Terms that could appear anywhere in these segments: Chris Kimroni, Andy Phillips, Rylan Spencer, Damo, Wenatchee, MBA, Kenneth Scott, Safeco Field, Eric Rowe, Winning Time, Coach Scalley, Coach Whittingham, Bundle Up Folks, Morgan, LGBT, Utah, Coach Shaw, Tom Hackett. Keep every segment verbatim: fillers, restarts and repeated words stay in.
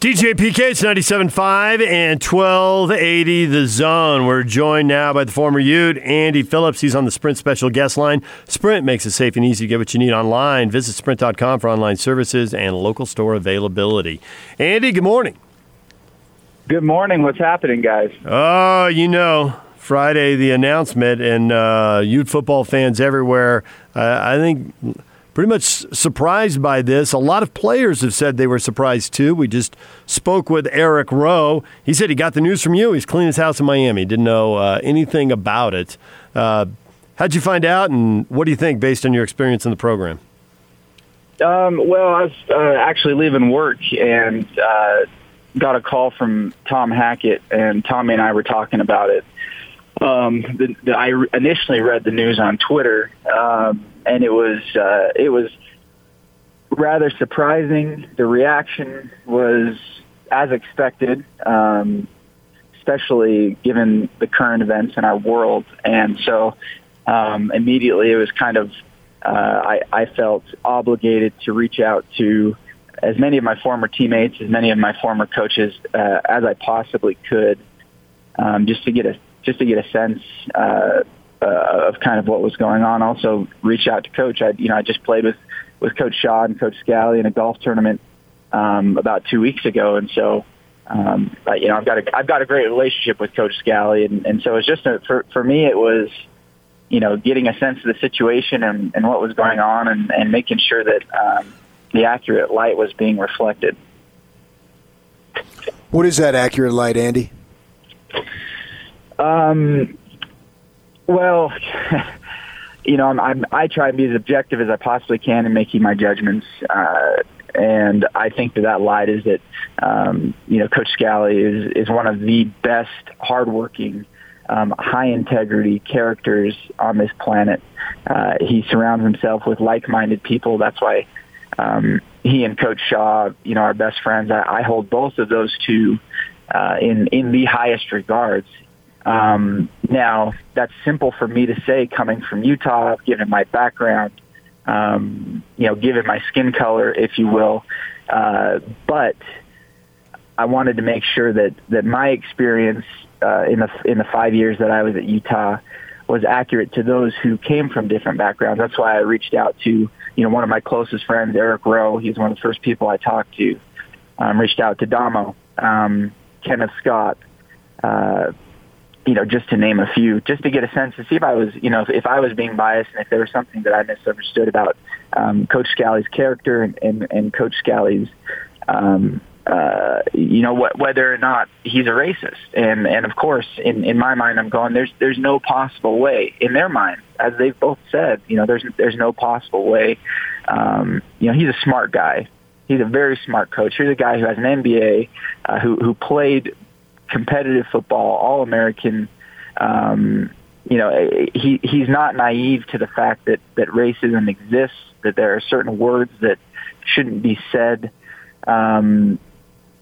D J P K, it's ninety-seven point five and twelve eighty The Zone. We're joined now by the former Ute, Andy Phillips. He's on the Sprint special guest line. Sprint makes it safe and easy to get what you need online. Visit sprint dot com for online services and local store availability. Andy, good morning. Good morning. What's happening, guys? Oh, you know, Friday, the announcement, and uh, Ute football fans everywhere, uh, I think – pretty much surprised by this. A lot of players have said they were surprised, too. We just spoke with Eric Rowe. He said he got the news from you. He's cleaning his house in Miami. Didn't know uh, anything about it. Uh, how'd you find out, and what do you think based on your experience in the program? Um, well, I was uh, actually leaving work and uh, got a call from Tom Hackett, and Tommy and I were talking about it. Um, the, the, I initially read the news on Twitter, um, and it was uh, it was rather surprising. The reaction was as expected, um, especially given the current events in our world. And so um, immediately it was kind of uh, I, I felt obligated to reach out to as many of my former teammates, as many of my former coaches uh, as I possibly could, um, just to get a just to get a sense uh, uh, of kind of what was going on. Also, reach out to Coach. I, you know, I just played with, with Coach Shaw and Coach Scalley in a golf tournament um, about two weeks ago, and so um, I, you know, I've got a I've got a great relationship with Coach Scalley, and, and so it's just a, for for me, it was, you know, getting a sense of the situation and, and what was going on, and, and making sure that um, the accurate light was being reflected. What is that accurate light, Andy? Um, well, you know, I'm, I'm, I try to be as objective as I possibly can in making my judgments. Uh, and I think that that light is that, um, you know, Coach Scalley is, is one of the best hardworking, um, high integrity characters on this planet. Uh, he surrounds himself with like-minded people. That's why, um, he and Coach Shaw, you know, are best friends. I, I hold both of those two, uh, in, in the highest regards. Um, now, that's simple for me to say coming from Utah, given my background, um, you know, given my skin color, if you will. Uh, but I wanted to make sure that, that my experience uh, in the in the five years that I was at Utah was accurate to those who came from different backgrounds. That's why I reached out to, you know, one of my closest friends, Eric Rowe. He's one of the first people I talked to. Um, reached out to Damo, um, Kenneth Scott, uh you know, just to name a few, just to get a sense to see if I was, you know, if, if I was being biased and if there was something that I misunderstood about um, Coach Scalley's character and, and, and Coach Scalley's, um, uh, you know, wh- whether or not he's a racist. And, and of course, in, in my mind, I'm going, there's there's no possible way. In their mind, as they've both said, you know, there's there's no possible way. Um, you know, he's a smart guy. He's a very smart coach. He's a guy who has an M B A, uh, who who played competitive football, all-American. Um, you know, he he's not naive to the fact that, that racism exists, that there are certain words that shouldn't be said. Um,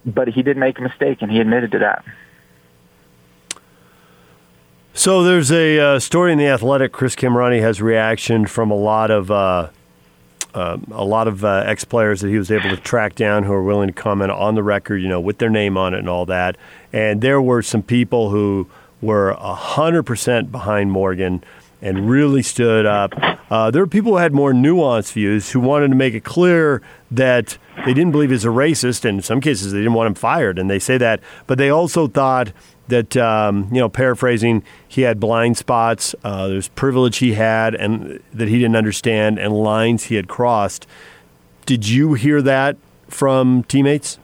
but he did make a mistake, and he admitted to that. So there's a uh, story in The Athletic. Chris Kimroni has reaction from a lot of uh, uh, a lot of uh, ex-players that he was able to track down who are willing to comment on the record, you know, with their name on it and all that. And there were some people who were one hundred percent behind Morgan and really stood up. Uh, there were people who had more nuanced views who wanted to make it clear that they didn't believe he's a racist. And in some cases, they didn't want him fired, and they say that. But they also thought that, um, you know, paraphrasing, he had blind spots, uh, there's privilege he had and that he didn't understand, and lines he had crossed. Did you hear that from teammates?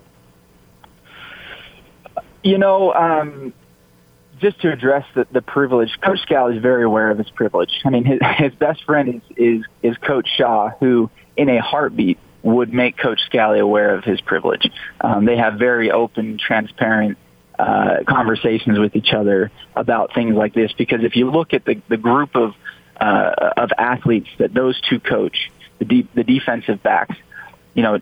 You know, um, just to address the, the privilege, Coach Scalley is very aware of his privilege. I mean, his, his best friend is, is is Coach Shaw, who in a heartbeat would make Coach Scalley aware of his privilege. Um, they have very open, transparent uh, conversations with each other about things like this, because if you look at the, the group of uh, of athletes that those two coach, the de- the defensive backs, you know,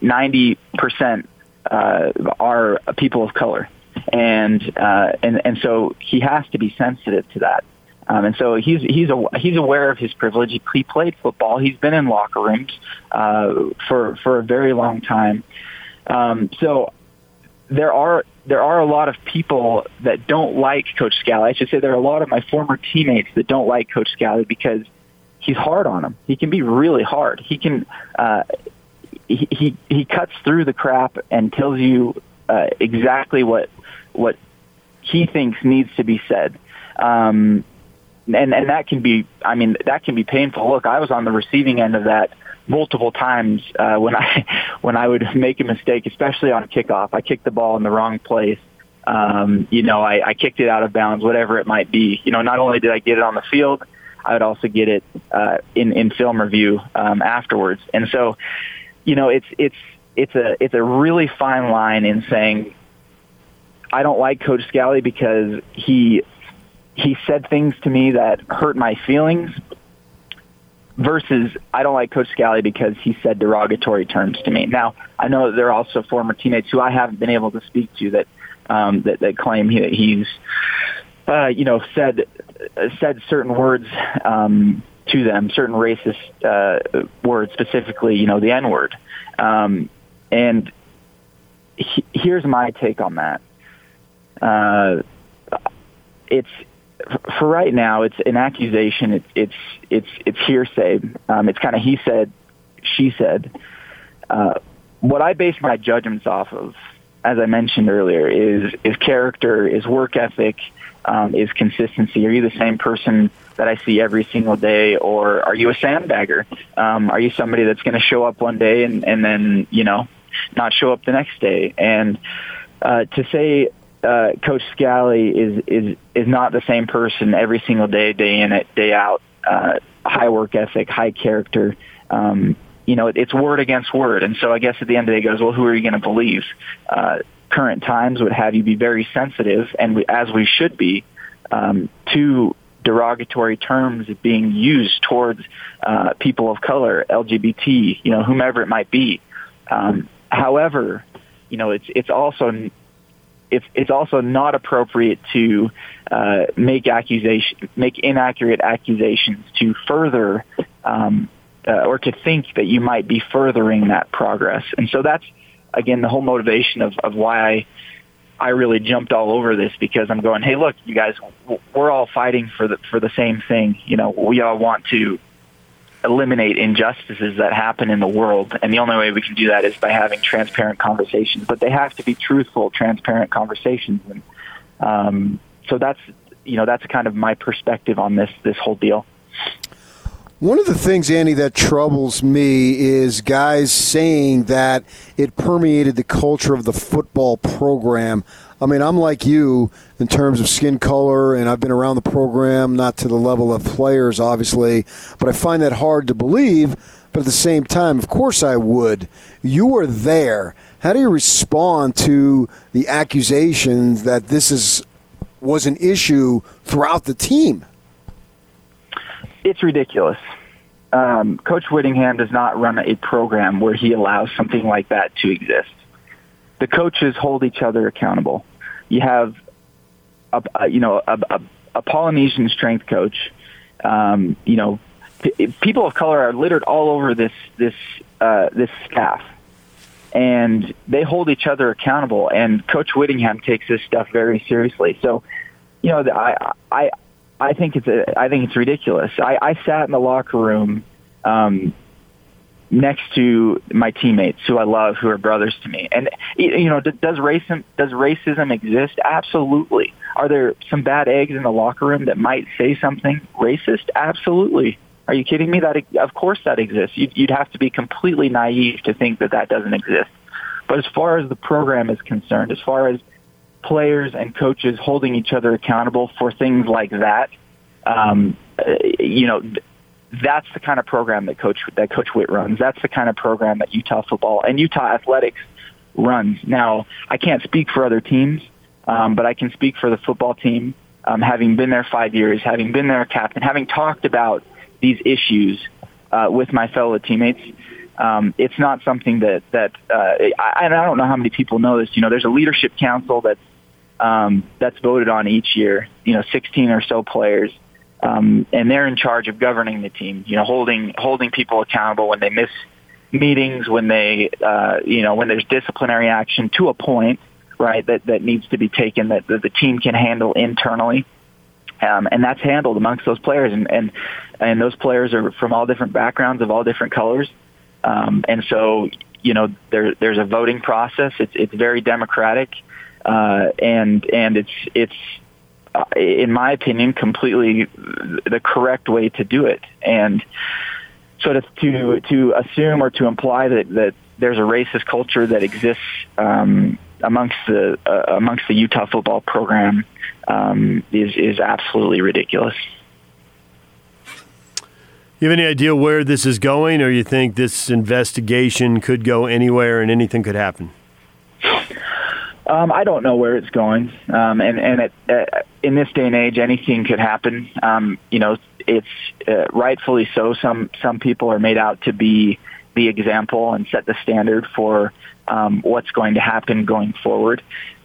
ninety percent uh, are people of color. And, uh, and and so he has to be sensitive to that. Um, and so he's he's a, he's aware of his privilege. He, he played football. He's been in locker rooms uh, for for a very long time. Um, so there are there are a lot of people that don't like Coach Scalley. I should say there are a lot of my former teammates that don't like Coach Scalley because he's hard on them. He can be really hard. He can uh, he, he he cuts through the crap and tells you uh, exactly what what he thinks needs to be said. Um, and and that can be I mean that can be painful. Look, I was on the receiving end of that multiple times uh, when I when I would make a mistake, especially on kickoff. I kicked the ball in the wrong place. Um, you know, I, I kicked it out of bounds, whatever it might be. You know, not only did I get it on the field, I would also get it uh, in in film review um, afterwards. And so, you know, it's it's it's a it's a really fine line in saying I don't like Coach Scalley because he he said things to me that hurt my feelings. Versus, I don't like Coach Scalley because he said derogatory terms to me. Now, I know there are also former teammates who I haven't been able to speak to that um, that, that claim he, that he's, uh, you know, said said certain words um, to them, certain racist uh, words, specifically, you know, the N-word. Um, and he, here's my take on that. Uh, it's. For right now, it's an accusation. It's it's it's, it's hearsay. Um, it's kind of he said, she said. Uh, what I base my judgments off of, as I mentioned earlier, is is character, is work ethic, um, is consistency. Are you the same person that I see every single day, or are you a sandbagger? Um, are you somebody that's going to show up one day and, and then you know not show up the next day? And uh, to say. Uh, Coach Scalley is, is is not the same person every single day, day in it, day out. Uh, high work ethic, high character. Um, you know, it, it's word against word. And so I guess at the end of the day it goes, well, who are you going to believe? Uh, current times would have you be very sensitive, and we, as we should be, um, to derogatory terms being used towards uh, people of color, L G B T, you know, whomever it might be. Um, however, you know, it's it's also... It's, it's also not appropriate to uh, make accusation, make inaccurate accusations to further um, uh, or to think that you might be furthering that progress. And so that's, again, the whole motivation of, of why I, I really jumped all over this, because I'm going, hey, look, you guys, we're all fighting for the, for the same thing. You know, we all want to eliminate injustices that happen in the world, and the only way we can do that is by having transparent conversations, but they have to be truthful, transparent conversations. And um, so that's, you know, that's kind of my perspective on this this whole deal. One of the things, Andy, that troubles me is guys saying that it permeated the culture of the football program. I mean, I'm like you in terms of skin color, and I've been around the program, not to the level of players, obviously, but I find that hard to believe. But at the same time, of course I would. You were there. How do you respond to the accusations that this is was an issue throughout the team? It's ridiculous. Um, Coach Whittingham does not run a program where he allows something like that to exist. The coaches hold each other accountable. You have, a, a, you know, a, a, a Polynesian strength coach. Um, you know, p- people of color are littered all over this this uh, this staff, and they hold each other accountable. And Coach Whittingham takes this stuff very seriously. So, you know, I I I think it's a, I think it's ridiculous. I, I sat in the locker room. Um, next to my teammates who I love, who are brothers to me. And, you know, does racism, does racism exist? Absolutely. Are there some bad eggs in the locker room that might say something racist? Absolutely. Are you kidding me? That, of course that exists. You'd, you'd have to be completely naive to think that that doesn't exist. But as far as the program is concerned, as far as players and coaches holding each other accountable for things like that, um, you know, that's the kind of program that Coach that Coach Witt runs. That's the kind of program that Utah football and Utah athletics runs. Now, I can't speak for other teams, um, but I can speak for the football team, um, having been there five years, having been their captain, having talked about these issues uh, with my fellow teammates. Um, it's not something that, that uh, I, I don't know how many people know this. You know, there's a leadership council that's, um, that's voted on each year, you know, sixteen or so players. Um, and they're in charge of governing the team, you know, holding holding people accountable when they miss meetings, when they, uh, you know, when there's disciplinary action to a point, right, that, that needs to be taken that, that the team can handle internally. Um, and that's handled amongst those players. And, and, and those players are from all different backgrounds of all different colors. Um, and so, you know, there, there's a voting process. It's, it's very democratic. Uh, and, and it's, it's, uh, in my opinion, completely the correct way to do it. And so to, to, to assume or to imply that, that there's a racist culture that exists, um, amongst the, uh, amongst the Utah football program, um, is, is absolutely ridiculous. You have any idea where this is going, or you think this investigation could go anywhere and anything could happen? Um, I don't know where it's going, um, and and it, uh, in this day and age, anything could happen. Um, you know, it's uh, rightfully so. Some some people are made out to be the example and set the standard for um, what's going to happen going forward.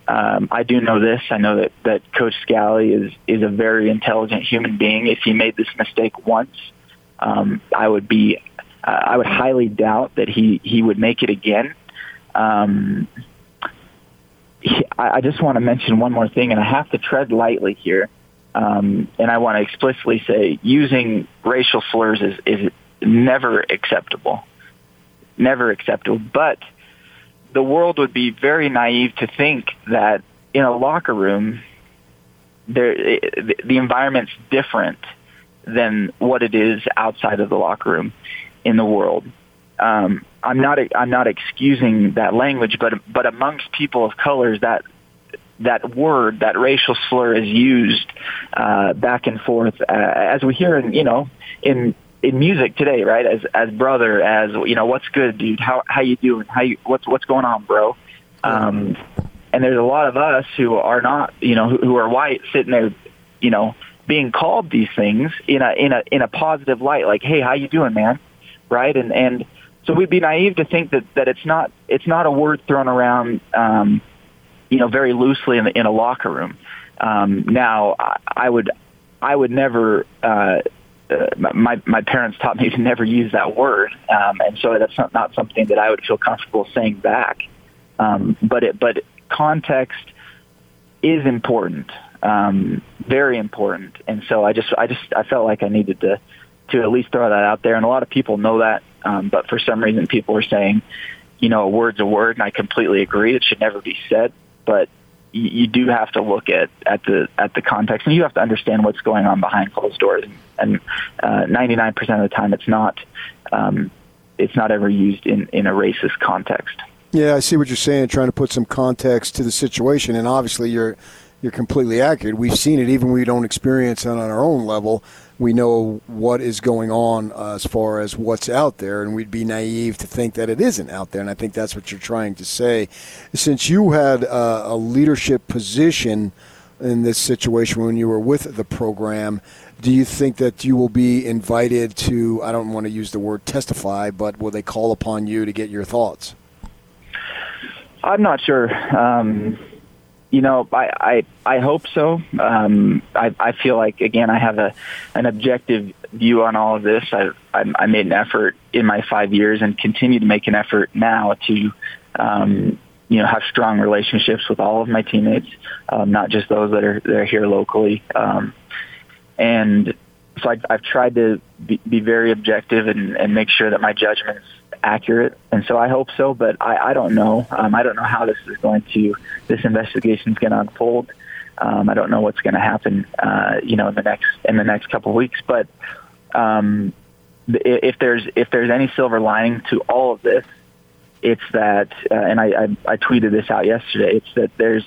Um, I do know this. I know that, that Coach Scalley is is a very intelligent human being. If he made this mistake once, Um, I would be, uh, I would highly doubt that he, he would make it again. Um, he, I, I just want to mention one more thing, and I have to tread lightly here. Um, and I want to explicitly say using racial slurs is, is never acceptable, never acceptable. But the world would be very naive to think that in a locker room, there, it, the environment's different than what it is outside of the locker room in the world. Um, I'm not I'm not excusing that language, but but amongst people of colors, that that word, that racial slur is used uh, back and forth, uh, as we hear in you know in in music today, right? As as brother, as you know, what's good, dude? How how you doing? How you what's what's going on, bro? Um, and there's a lot of us who are not, you know, who, who are white, sitting there, you know, being called these things in a in a in a positive light, like, hey, how you doing, man, right? And and so we'd be naive to think that, that it's not it's not a word thrown around, um, you know, very loosely in the, in a locker room. Um, now, I, I would I would never. Uh, uh, my my parents taught me to never use that word, um, and so that's not, not something that I would feel comfortable saying back. Um, but it but context is important. Um, very important. And so I just, I just, I felt like I needed to, to at least throw that out there. And a lot of people know that. Um, but for some reason, people are saying, you know, a word's a word. And I completely agree. It should never be said, but you, you do have to look at, at the, at the context, and you have to understand what's going on behind closed doors. And, uh, ninety-nine percent of the time it's not, um, it's not ever used in, in a racist context. Yeah. I see what you're saying, trying to put some context to the situation. And obviously you're, You're completely accurate. We've seen it, even we don't experience it on our own level. We know what is going on uh, as far as what's out there, and we'd be naive to think that it isn't out there, and I think that's what you're trying to say. Since you had uh, a leadership position in this situation when you were with the program, do you think that you will be invited to, I don't want to use the word testify, but will they call upon you to get your thoughts? I'm not sure. Um You know, I, I, I hope so. Um, I, I feel like, again, I have a an objective view on all of this. I, I, I made an effort in my five years and continue to make an effort now to, um, you know, have strong relationships with all of my teammates, um, not just those that are, that are here locally. Um, and so I, I've tried to be, be very objective and, and make sure that my judgment's accurate, and so I hope so, but I, I don't know. Um, I don't know how this is going to, this investigation is going to unfold. Um, I don't know what's going to happen, uh, you know, in the next in the next couple of weeks. But um, if there's if there's any silver lining to all of this, it's that, uh, and I, I, I tweeted this out yesterday. It's that there's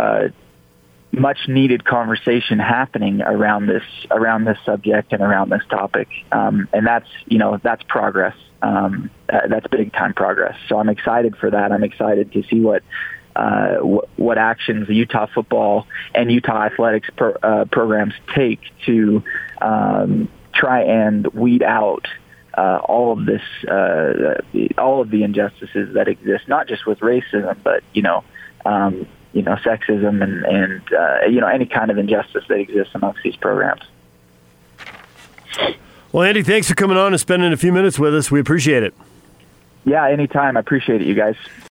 uh, much needed conversation happening around this around this subject and around this topic, um, and that's you know that's progress. Um, uh, that's big time progress. So I'm excited for that. I'm excited to see what uh, w- what actions the Utah football and Utah athletics pro- uh, programs take to um, try and weed out uh, all of this, uh, all of the injustices that exist, not just with racism, but you know, um, you know, sexism and, and uh, you know, any kind of injustice that exists amongst these programs. Well, Andy, thanks for coming on and spending a few minutes with us. We appreciate it. Yeah, anytime. I appreciate it, you guys.